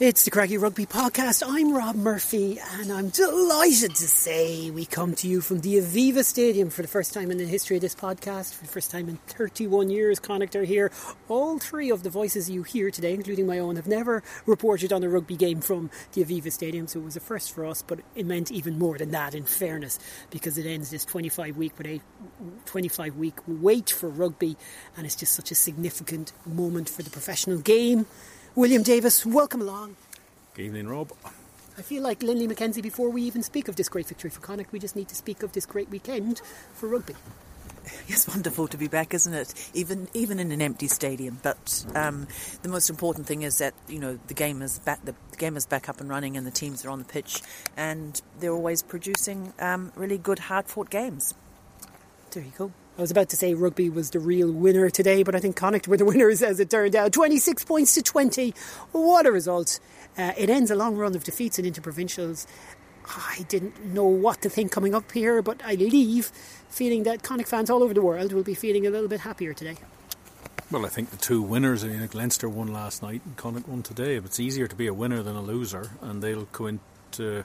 It's the Craggy Rugby Podcast. I'm Rob Murphy, and I'm delighted to say we come to you from the Aviva Stadium for the first time in the history of this podcast. For the first time in 31 years, Connacht are here. All three of the voices you hear today, including my own, have never reported on a rugby game from the Aviva Stadium, so it was a first for us, but it meant even more than that, in fairness, because it ends this 25-week wait for rugby, and it's just such a significant moment for the professional game. William Davis, welcome along. Good evening, Rob. I feel like Lindley McKenzie, before we even speak of this great victory for Connacht, we just need to speak of this great weekend for rugby. It's wonderful to be back, isn't it? Even in an empty stadium. But the most important thing is that, you know, the game is back up and running, and the teams are on the pitch, and they're always producing really good, hard-fought games. There you go. I was about to say rugby was the real winner today, but I think Connacht were the winners, as it turned out. 26 points to 20. What a result. It ends a long run of defeats in interprovincials. I didn't know what to think coming up here, but I leave feeling that Connacht fans all over the world will be feeling a little bit happier today. Well, I think the two winners, I think Leinster won last night and Connacht won today. It's easier to be a winner than a loser, and they'll go into...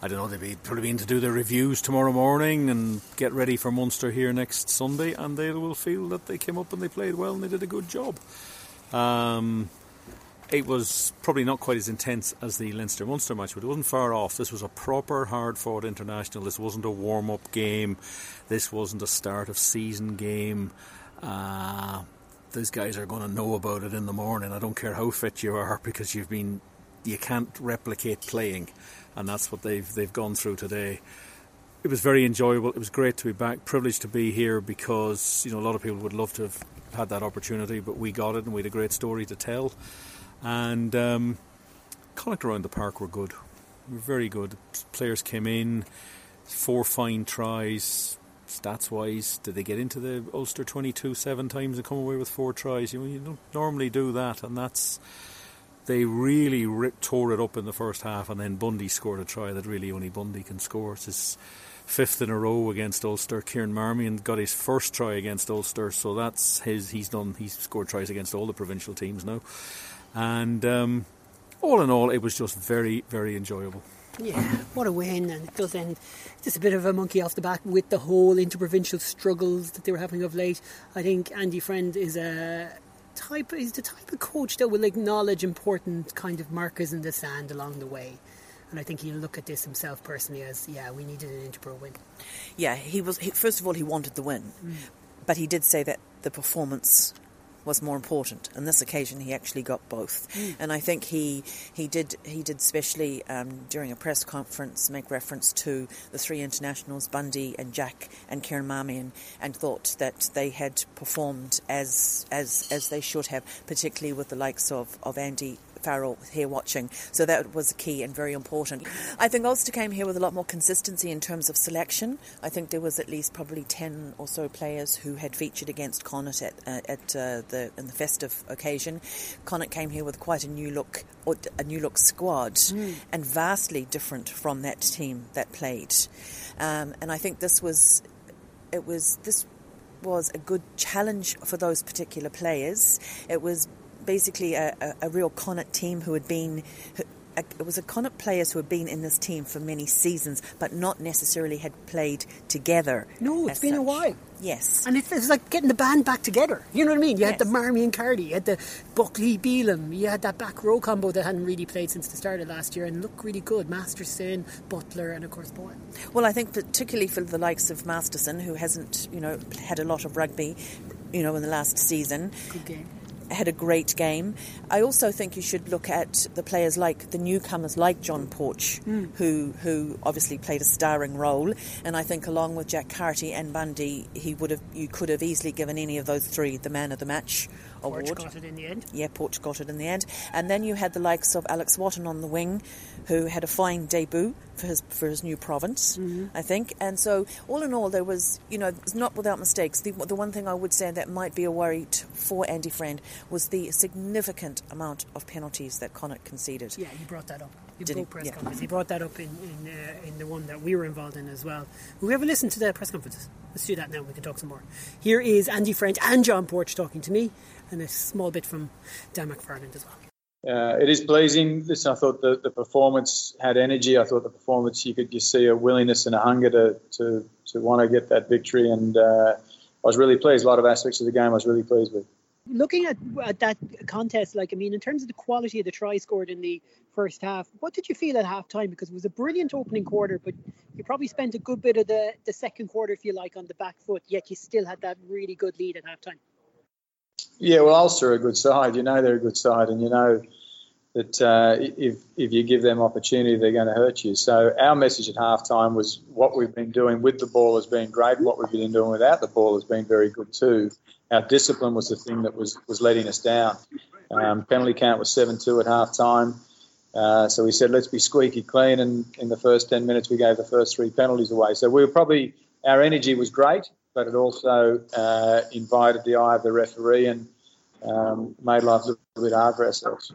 I don't know, they'll be probably in to do their reviews tomorrow morning and get ready for Munster here next Sunday, and they will feel that they came up and they played well and they did a good job. It was probably not quite as intense as the Leinster-Munster match, but it wasn't far off. This was a proper hard-fought international. This wasn't a warm-up game. This wasn't a start-of-season game. These guys are going to know about it in the morning. I don't care how fit you are, because you can't replicate playing. And that's what they've gone through today. It was very enjoyable. It was great to be back. Privileged to be here, because a lot of people would love to have had that opportunity, but we got it, and we had a great story to tell. And Connacht around the park were good. We were very good. Players came in, 4 fine tries. Stats-wise, did they get into the Ulster 22 7 times and come away with 4 tries? You don't normally do that, and that's... They really tore it up in the first half, and then Bundee scored a try that really only Bundee can score. It's his 5th in a row against Ulster. Kieran Marmion got his first try against Ulster, so that's his. He's scored tries against all the provincial teams now. And all in all, it was just very, very enjoyable. Yeah, what a win, and it does end just a bit of a monkey off the back with the whole interprovincial struggles that they were having of late. I think Andy Friend is the type of coach that will acknowledge important kind of markers in the sand along the way, and I think he'll look at this himself personally as, we needed an Interpro win. Yeah, first of all, he wanted the win, but he did say that the performance was more important. On this occasion, he actually got both, and I think he did especially during a press conference make reference to the 3 internationals, Bundee and Jack and Kieran Marmion, and thought that they had performed as they should have, particularly with the likes of Andy Farrell here watching. So that was key and very important. I think Ulster came here with a lot more consistency in terms of selection. I think there was at least probably 10 or so players who had featured against Connacht in the festive occasion. Connacht came here with quite a new look squad, and vastly different from that team that played. And I think this was a good challenge for those particular players. It was basically a real Connacht team who had been in this team for many seasons, but not necessarily had played together. No, it's been such a while. Yes. And it was like getting the band back together. You know what I mean? You had the Marmion and Carty, you had the Buckley Bealham, you had that back row combo that hadn't really played since the start of last year and looked really good. Masterson, Butler, and of course Boyle. Well, I think particularly for the likes of Masterson, who hasn't, had a lot of rugby, in the last season. Good game. Had a great game. I also think you should look at the players like the newcomers like John Porch, who obviously played a starring role, and I think along with Jack Carty and Bundee, you could have easily given any of those 3 the man of the match award. Porch got it in the end. Yeah, Porch got it in the end. And then you had the likes of Alex Wootton on the wing, who had a fine debut for his new province, I think. And so all in all, there was, not without mistakes. The one thing I would say that might be a worry for Andy Friend was the significant amount of penalties that Connacht conceded. Yeah, he brought that up. He brought that up in the one that we were involved in as well. Will we ever listen to the press conferences? Let's do that now. We can talk some more. Here is Andy Friend and John Porch talking to me, and a small bit from Dan McFarland as well. It is pleasing. Listen, I thought the performance had energy. I thought the performance, you could just see a willingness and a hunger to want to get that victory. And I was really pleased. A lot of aspects of the game I was really pleased with. Looking at that contest, like, I mean, in terms of the quality of the try scored in the first half, what did you feel at halftime? Because it was a brilliant opening quarter, but you probably spent a good bit of the second quarter, if you like, on the back foot, yet you still had that really good lead at halftime. Yeah, well, Ulster are a good side. You know they're a good side, and you know that if you give them opportunity, they're going to hurt you. So our message at halftime was what we've been doing with the ball has been great. What we've been doing without the ball has been very good too. Our discipline was the thing that was letting us down. Penalty count was 7-2 at halftime. So we said, let's be squeaky clean. And in the first 10 minutes, we gave the first three penalties away. So we were probably, our energy was great, but it also invited the eye of the referee and made life a little bit hard for ourselves.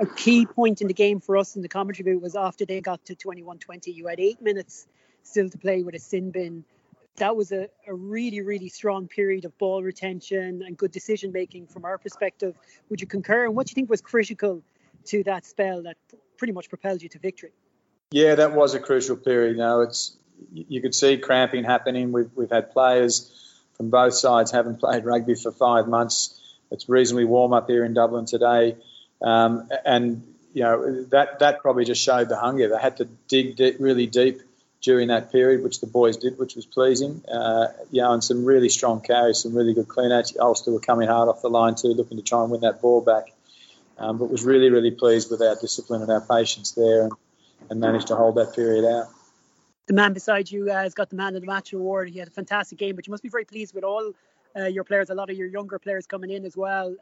A key point in the game for us in the commentary was after they got to 21-20, you had 8 minutes still to play with a sin bin. That was a really, really strong period of ball retention and good decision-making from our perspective. Would you concur? And what do you think was critical to that spell that pretty much propelled you to victory? Yeah, that was a crucial period. Now, you could see cramping happening. We've had players from both sides haven't played rugby for 5 months. It's reasonably warm up here in Dublin today. And, you know, that probably just showed the hunger. They had to dig really deep during that period, which the boys did, which was pleasing. And some really strong carries, some really good clean-outs. Ulster were coming hard off the line too, looking to try and win that ball back. But was really, really pleased with our discipline and our patience there and managed to hold that period out. The man beside you has got the Man of the Match award. He had a fantastic game, but you must be very pleased with all your players, a lot of your younger players coming in as well.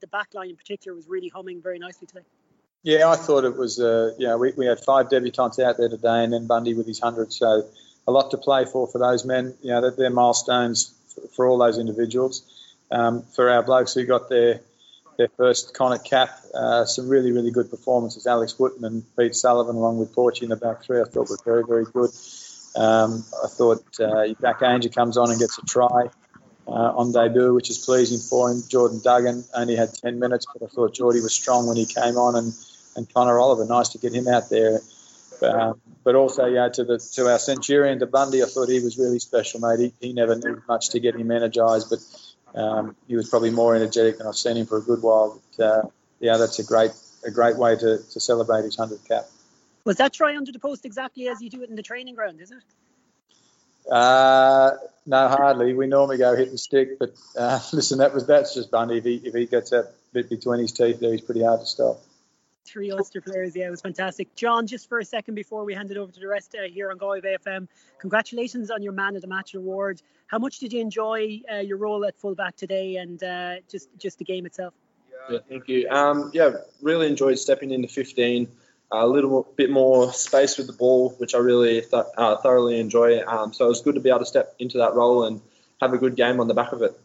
The back line in particular was really humming very nicely today. Yeah, I thought it was, we had 5 debutants out there today and then Bundee with his 100. So a lot to play for those men. You know, they're milestones for all those individuals. For our blokes who got their first Connacht cap, some really, really good performances. Alex Wootton and Pete Sullivan, along with Porch in the back three, I thought were very, very good. I thought Jack Angel comes on and gets a try on debut, which is pleasing for him. Jordan Duggan only had 10 minutes, but I thought Geordie was strong when he came on, and Conor Oliver, nice to get him out there. But also, yeah, to our centurion, to Bundee, I thought he was really special, mate. He never needed much to get him energised, but he was probably more energetic than I've seen him for a good while. But, that's a great way to celebrate his 100th cap. Was that try under the post exactly as you do it in the training ground, is it? No, hardly. We normally go hit and stick, but listen, that's just Bundee. If he gets that bit between his teeth there, he's pretty hard to stop. 3 Ulster players, yeah, it was fantastic. John, just for a second before we hand it over to the rest here on Galway Bay FM, congratulations on your Man of the Match award. How much did you enjoy your role at fullback today and just the game itself? Yeah, thank you. Really enjoyed stepping into 15. A little bit more space with the ball, which I really thoroughly enjoy. So it was good to be able to step into that role and have a good game on the back of it.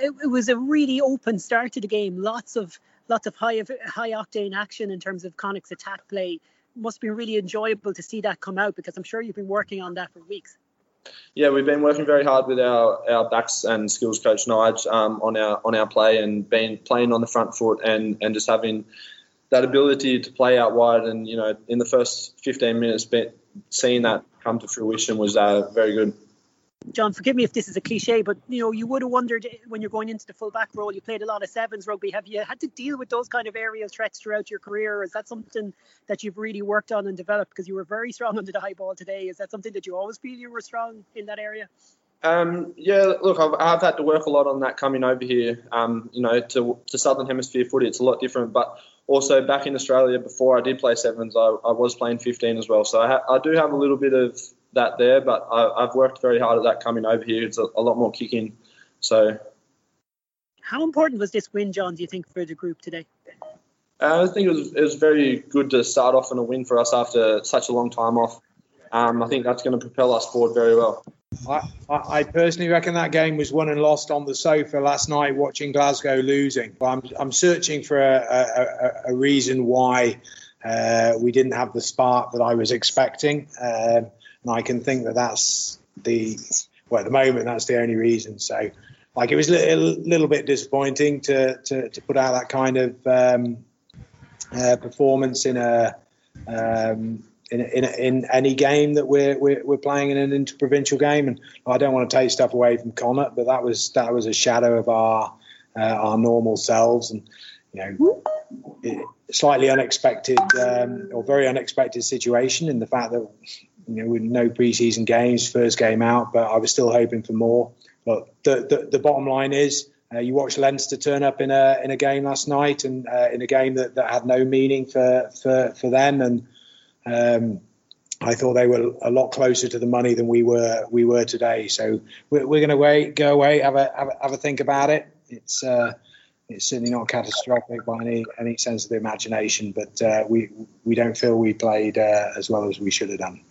It was a really open start to the game. Lots of high octane action in terms of Connacht's attack play. Must be really enjoyable to see that come out, because I'm sure you've been working on that for weeks. Yeah, we've been working very hard with our backs and skills coach Nige on our play, and been playing on the front foot and just having that ability to play out wide. And you know, in the first 15 minutes, seeing that come to fruition was very good. John, forgive me if this is a cliche, but you know, you would have wondered when you're going into the full-back role, you played a lot of sevens rugby. Have you had to deal with those kind of aerial threats throughout your career? Or is that something that you've really worked on and developed? Because you were very strong under the high ball today. Is that something that you always feel you were strong in that area? I've had to work a lot on that coming over here. To Southern Hemisphere footy, it's a lot different. But also back in Australia, before I did play sevens, I was playing 15 as well. So I do have a little bit of that there, but I've worked very hard at that coming over here. It's a lot more kicking. So how important was this win, John, do you think, for the group today? I think it was very good to start off on a win for us after such a long time off. I think that's going to propel us forward very well. I personally reckon that game was won and lost on the sofa last night watching Glasgow losing. I'm searching for a reason why we didn't have the spark that I was expecting. And I can think that's at the moment, that's the only reason. So like, it was a little bit disappointing to put out that kind of performance in any game that we're playing in an interprovincial game. And I don't want to take stuff away from Connacht, but that was a shadow of our normal selves, and slightly unexpected or very unexpected situation in the fact that with no pre-season games, first game out, but I was still hoping for more. But the bottom line is, you watched Leinster turn up in a game last night, and in a game that had no meaning for them, and I thought they were a lot closer to the money than we were today. So we're going to go away, have a think about it. It's certainly not catastrophic by any sense of the imagination, but we don't feel we played as well as we should have done.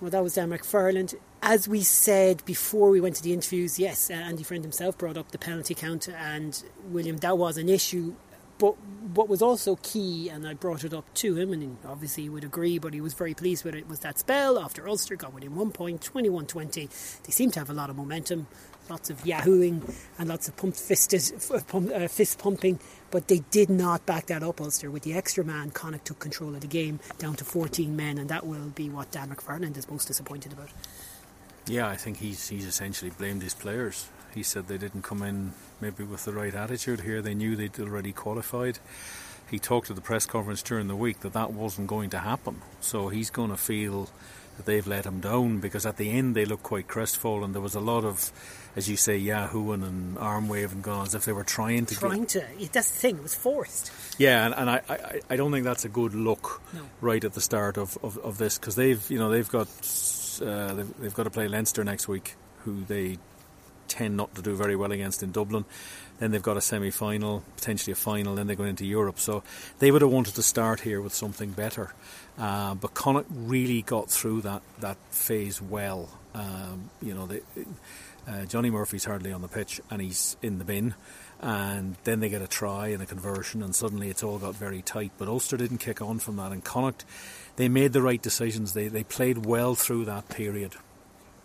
Well, that was Dan McFarland. As we said before we went to the interviews, yes, Andy Friend himself brought up the penalty count, and William, that was an issue. But what was also key, and I brought it up to him, and obviously he would agree, but he was very pleased with it, was that spell after Ulster got within 1 point, 21-20. They seemed to have a lot of momentum, lots of yahooing and lots of fist pumping, but they did not back that up, Ulster. With the extra man, Connacht took control of the game down to 14 men, and that will be what Dan McFarland is most disappointed about. Yeah, I think he's essentially blamed his players. He said they didn't come in maybe with the right attitude here. They knew they'd already qualified. He talked at the press conference during the week that wasn't going to happen. So he's going to feel that they've let him down, because at the end they looked quite crestfallen. There was a lot of, as you say, yahooing and arm waving going as if they were trying to. That's the thing, it was forced. Yeah, and I don't think that's a good look right at the start of this, because they've got to play Leinster next week, who they tend not to do very well against in Dublin. Then they've got a semi-final, potentially a final, then they go into Europe. So they would have wanted to start here with something better. But Connacht really got through that phase well. Johnny Murphy's hardly on the pitch and he's in the bin. And then they get a try and a conversion, and suddenly it's all got very tight. But Ulster didn't kick on from that. And Connacht, they made the right decisions. They played well through that period.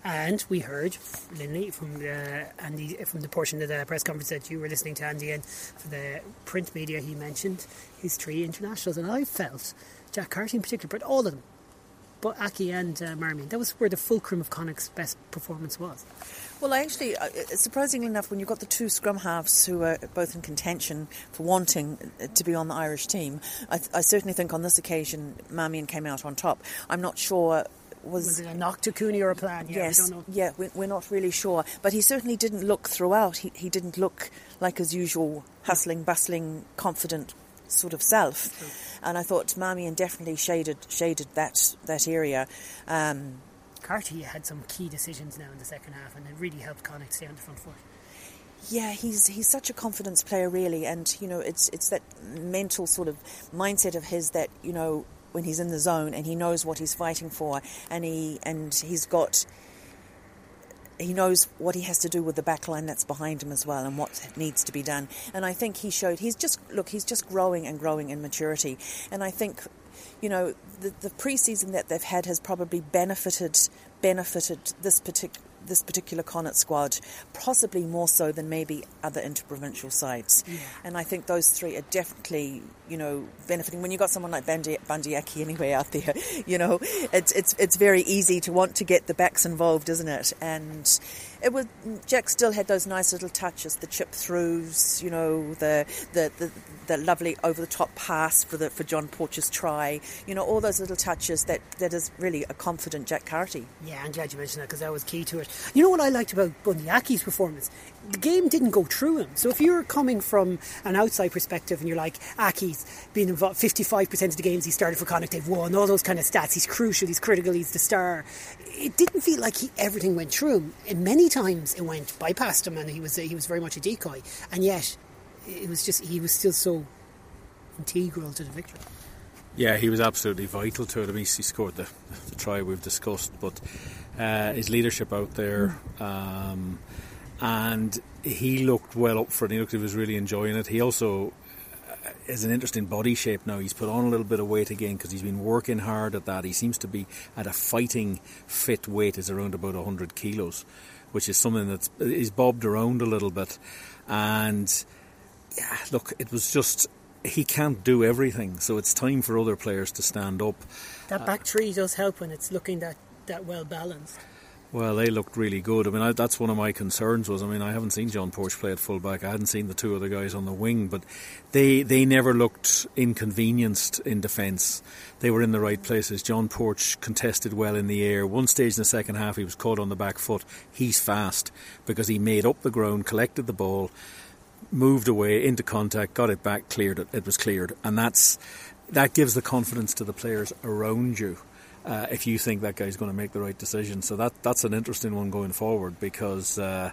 And we heard Lindley from the portion of the press conference that you were listening to, Andy, and for the print media, he mentioned his three internationals, and I felt Jack Carty in particular, but all of them, but Aki and Marmion, that was where the fulcrum of Connacht's best performance was. Well, actually, surprisingly enough, when you've got the two scrum halves who are both in contention for wanting to be on the Irish team, I certainly think on this occasion Marmion came out on top. I'm not sure. Was it a knock to Cooney or a plan? Yeah, yes, I don't know. Yeah, we're not really sure. But he certainly didn't look throughout. He didn't look like his usual hustling, bustling, confident sort of self. True. And I thought Marmion definitely shaded that area. Carty had some key decisions now in the second half, and it really helped Connacht stay on the front foot. Yeah, he's such a confidence player, really. And, it's that mental sort of mindset of his that, when he's in the zone and he knows what he's fighting for, and he knows what he has to do with the back line that's behind him as well, and what needs to be done. And I think he showed he's just growing and growing in maturity. And I think the pre-season that they've had has probably benefited this particular Connacht squad, possibly more so than maybe other interprovincial sides. Yeah. And I think those three are definitely, benefiting. When you've got someone like Bundee Aki anyway out there, it's very easy to want to get the backs involved, isn't it? And it was, Jack still had those nice little touches, the chip throughs, the lovely over the top pass for John Porch's try, all those little touches that is really a confident Jack Carty. Yeah, I'm glad you mentioned that, because that was key to it. You know what I liked about Bundee Aki's performance? The game didn't go through him. So if you're coming from an outside perspective and you're like, Aki's been involved 55% of the games he started for Connacht, they've won, all those kind of stats, he's crucial, he's critical, he's the star. It didn't feel like everything went through him. And many times it went bypassed him, and he was very much a decoy. And yet, it was just, he was still so integral to the victory. Yeah, he was absolutely vital to it. I mean, he scored the try we've discussed, but his leadership out there, and he looked well up for it. He looked like he was really enjoying it. He also has an interesting body shape now. He's put on a little bit of weight again, because he's been working hard at that. He seems to be at a fighting fit weight, is around about 100 kilos. which is something that is bobbed around a little bit. And yeah, look, it was just, he can't do everything, so it's time for other players to stand up. That back three does help when it's looking that well balanced. Well, they looked really good. I mean, that's one of my concerns was, I mean, I haven't seen John Porch play at fullback. I hadn't seen the two other guys on the wing, but they never looked inconvenienced in defence. They were in the right places. John Porch contested well in the air. One stage in the second half, he was caught on the back foot. He's fast because he made up the ground, collected the ball, moved away into contact, got it back, cleared it. It was cleared. And that gives the confidence to the players around you. If you think that guy's going to make the right decision. So that's an interesting one going forward, because I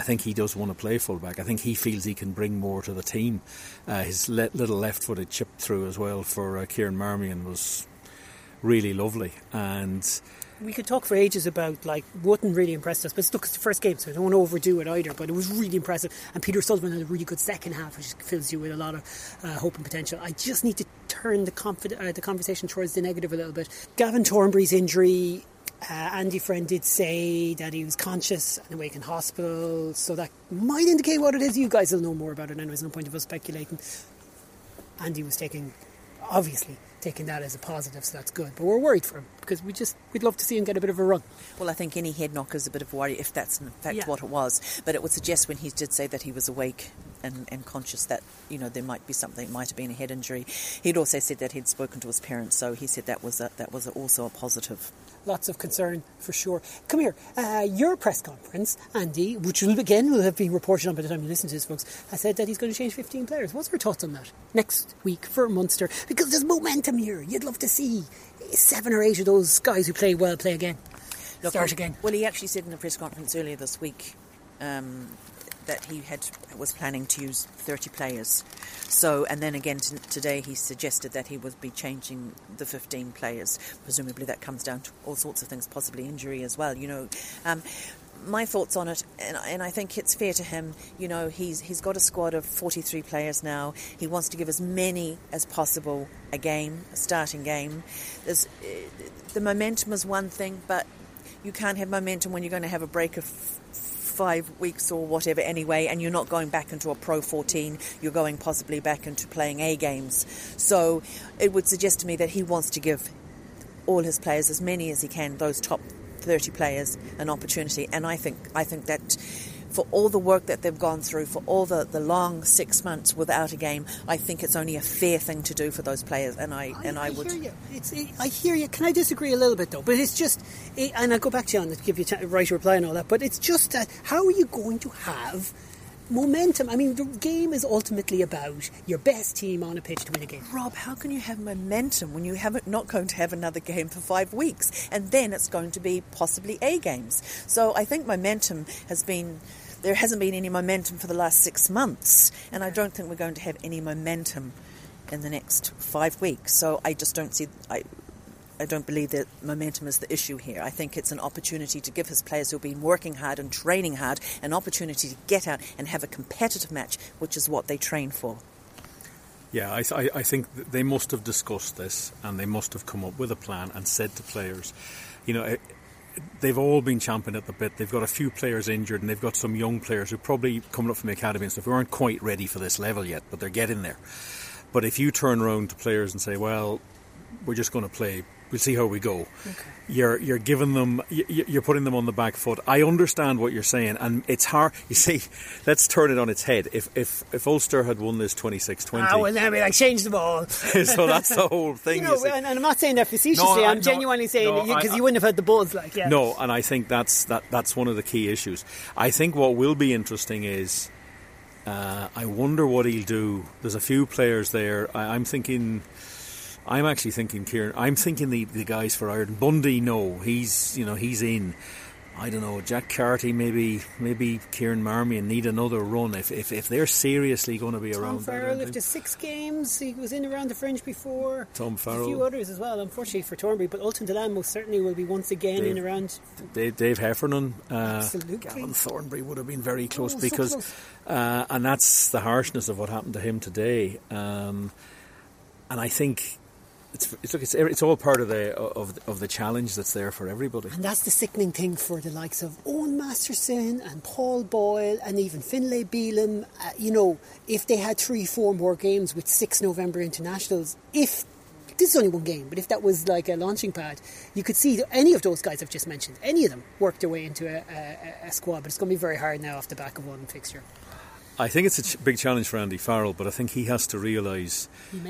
think he does want to play fullback. I think he feels he can bring more to the team. His little left-footed chip through as well for Kieran Marmion was really lovely. And we could talk for ages about, like, Wootton really impressed us, but look, it's the first game, so I don't want to overdo it either, but it was really impressive. And Peter Sullivan had a really good second half, which fills you with a lot of hope and potential. I just need to turn the conversation towards the negative a little bit. Gavin Thornbury's injury, Andy Friend did say that he was conscious and awake in hospital, so that might indicate what it is. You guys will know more about it anyway, there's no point of us speculating. Andy was obviously taking that as a positive, so that's good, but we're worried for him because we'd love to see him get a bit of a run. Well, I think any head knock is a bit of worry if that's in fact what it was, but it would suggest when he did say that he was awake and conscious that, you know, there might be something, might have been a head injury. He'd also said that he'd spoken to his parents, so he said that was also a positive. Lots of concern for sure. Come here, your press conference, Andy, which will have been reported on by the time you listen to this, folks, has said that he's going to change 15 players. What's your thoughts on that next week for Munster? Because there's momentum here. You'd love to see 7 or 8 of those guys who play well play again. Look, start again. Well, he actually said in the press conference earlier this week that he was planning to use 30 players. So, and then again today he suggested that he would be changing the 15 players. Presumably that comes down to all sorts of things, possibly injury as well, you know. My thoughts on it, and I think it's fair to him, you know, he's got a squad of 43 players now. He wants to give as many as possible a starting game. The momentum is one thing, but you can't have momentum when you're going to have a break of 5 weeks or whatever anyway, and you're not going back into a Pro 14, you're going possibly back into playing A games. So it would suggest to me that he wants to give all his players, as many as he can, those top 30 players, an opportunity. And I think that for all the work that they've gone through, for all the long 6 months without a game, I think it's only a fair thing to do for those players. And I would. Hear you. I hear you. Can I disagree a little bit though? But it's just, and I'll go back to you on it to give you a right to reply and all that. But it's just that how are you going to have momentum? I mean, the game is ultimately about your best team on a pitch to win a game. Rob, how can you have momentum when you haven't not going to have another game for 5 weeks, and then it's going to be possibly A games? So I think momentum has been. There hasn't been any momentum for the last 6 months, and I don't think we're going to have any momentum in the next 5 weeks. So I just don't see. I don't believe that momentum is the issue here. I think it's an opportunity to give his players who have been working hard and training hard an opportunity to get out and have a competitive match, which is what they train for. Yeah, I think they must have discussed this, and they must have come up with a plan and said to players, you know, they've all been champing at the bit. They've got a few players injured, and they've got some young players who probably coming up from the academy and stuff who aren't quite ready for this level yet, but they're getting there. But if you turn around to players and say, well, we're just going to play, we'll see how we go, okay. You're giving them, you're putting them on the back foot. I understand what you're saying, and it's hard. You see, let's turn it on its head. If Ulster had won this 26-20... Oh, well, I mean, I changed them all. So that's the whole thing. You know, and I'm not saying that facetiously. I'm genuinely saying because you wouldn't have had the balls like that. Yeah. No, and I think that's one of the key issues. I think what will be interesting is, I wonder what he'll do. There's a few players there. I'm actually thinking Kieran. I'm thinking the guys for Ireland. Bundee, no, he's in. I don't know, Jack Carty, maybe Kieran Marmion need another run if they're seriously going to be around. Tom Farrell, if there's 6 games, he was in around the fringe before. Tom Farrell, a few others as well. Unfortunately for Thornbury, but Ulton Delan most certainly will be once again in around. Dave Heffernan, absolutely. Gavin Thornbury would have been very close because, so close. And that's the harshness of what happened to him today. And I think. It's all part of the challenge that's there for everybody. And that's the sickening thing for the likes of Owen Masterson and Paul Boyle and even Finlay Bealham. If they had 3-4 more games with 6 November internationals, if this is only one game, but if that was like a launching pad, you could see that any of those guys I've just mentioned, any of them, worked their way into a squad. But it's going to be very hard now off the back of one fixture. I think it's a big challenge for Andy Farrell, but I think he has to realise he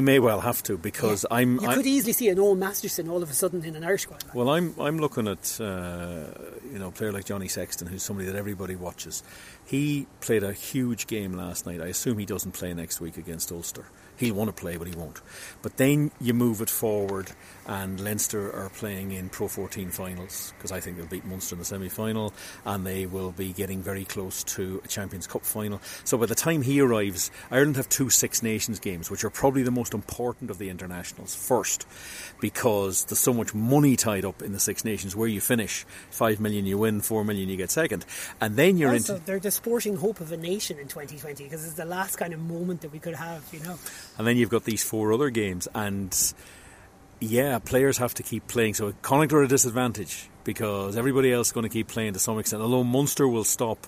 may well have to, because I could easily see an Owen Masterson all of a sudden in an Irish squad. Like. Well, I'm looking at a player like Johnny Sexton, who's somebody that everybody watches. He played a huge game last night. I assume he doesn't play next week against Ulster. He'll want to play, but he won't. But then you move it forward, and Leinster are playing in Pro 14 finals, because I think they'll beat Munster in the semi-final, and they will be getting very close to a Champions Cup final. So by the time he arrives, Ireland have 2 Six Nations games, which are probably the most important of the internationals first, because there's so much money tied up in the Six Nations. Where you finish, 5 million you win, 4 million you get second, and then you're also, they're the sporting hope of a nation in 2020, because it's the last kind of moment that we could have, And then you've got these 4 other games, and players have to keep playing. So Connacht are at a disadvantage because everybody else is going to keep playing to some extent, although Munster will stop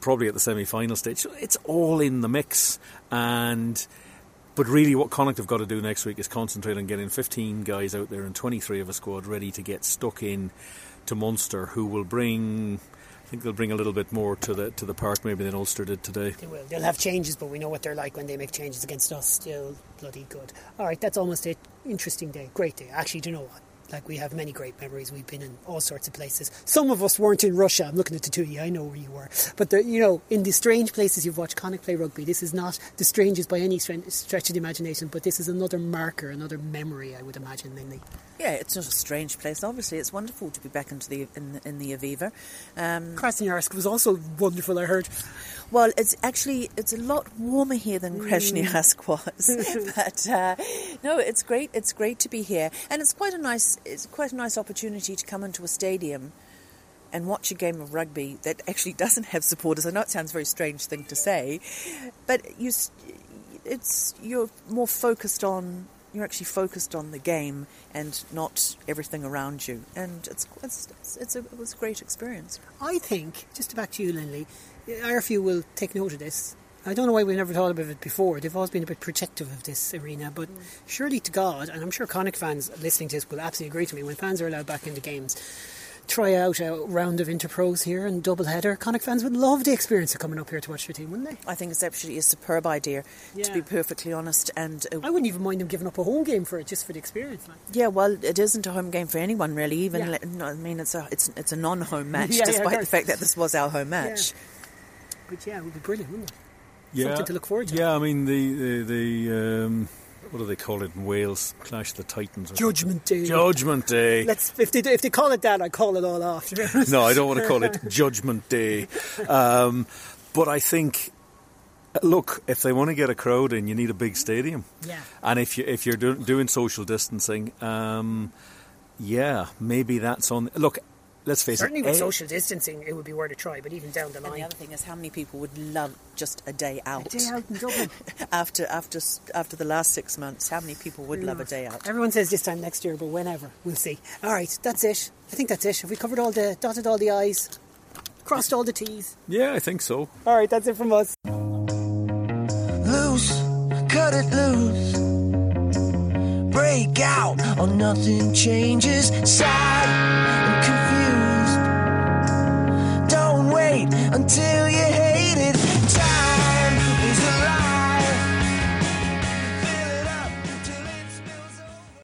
probably at the semi-final stage. So it's all in the mix, but really what Connacht have got to do next week is concentrate on getting 15 guys out there and 23 of a squad ready to get stuck in to Munster, who will bring... I think they'll bring a little bit more to the park maybe than Ulster did today. They will. They'll have changes, but we know what they're like when they make changes against us. Still bloody good. All right, that's almost it. Interesting day. Great day. Actually, do you know what? Like, we have many great memories. We've been in all sorts of places. Some of us weren't in Russia. I'm looking at the two of you. I know where you were. But, in the strange places you've watched Connacht play rugby, this is not the strangest by any stretch of the imagination, but this is another marker, another memory, I would imagine, Lindley. Yeah, it's not a strange place. Obviously, it's wonderful to be back in the Aviva. Krasnoyarsk was also wonderful, I heard. Well, it's a lot warmer here than Krasnoyarsk was. But, no, it's great. It's great to be here. And it's quite a nice opportunity to come into a stadium and watch a game of rugby that actually doesn't have supporters. I know it sounds a very strange thing to say, but you're actually focused on the game and not everything around you. And it was a great experience. I think, just back to you, Lindley, IRFU will take note of this. I don't know why we never thought of it before. They've always been a bit protective of this arena, but surely to God, and I'm sure Connacht fans listening to this will absolutely agree to me, when fans are allowed back into games, try out a round of interpros here and double header. Connacht fans would love the experience of coming up here to watch their team, wouldn't they? I think it's absolutely a superb idea, to be perfectly honest. And I wouldn't even mind them giving up a home game for it, just for the experience. Like. Yeah, well, it isn't a home game for anyone really. It's a non-home match, despite the fact that this was our home match. Yeah. But it would be brilliant, wouldn't it? Yeah. Something to look forward to. Yeah, I mean, the what do they call it in Wales? Clash of the Titans. Judgment Day. If they call it that, I call it all off. No, I don't want to call it Judgment Day. But I think, look, if they want to get a crowd in, you need a big stadium. Yeah. And if you're doing social distancing, maybe that's on. Look. Let's face it. Certainly with social distancing, it would be worth a try, but even down the line. And the other thing is, how many people would love just a day out? A day out in Dublin. after the last 6 months, how many people would love a day out? Everyone says this time next year, but whenever. We'll see. All right, that's it. I think that's it. Have we covered dotted all the I's, crossed all the T's? Yeah, I think so. All right, that's it from us. Loose, cut it loose. Break out or nothing changes. Sad. Until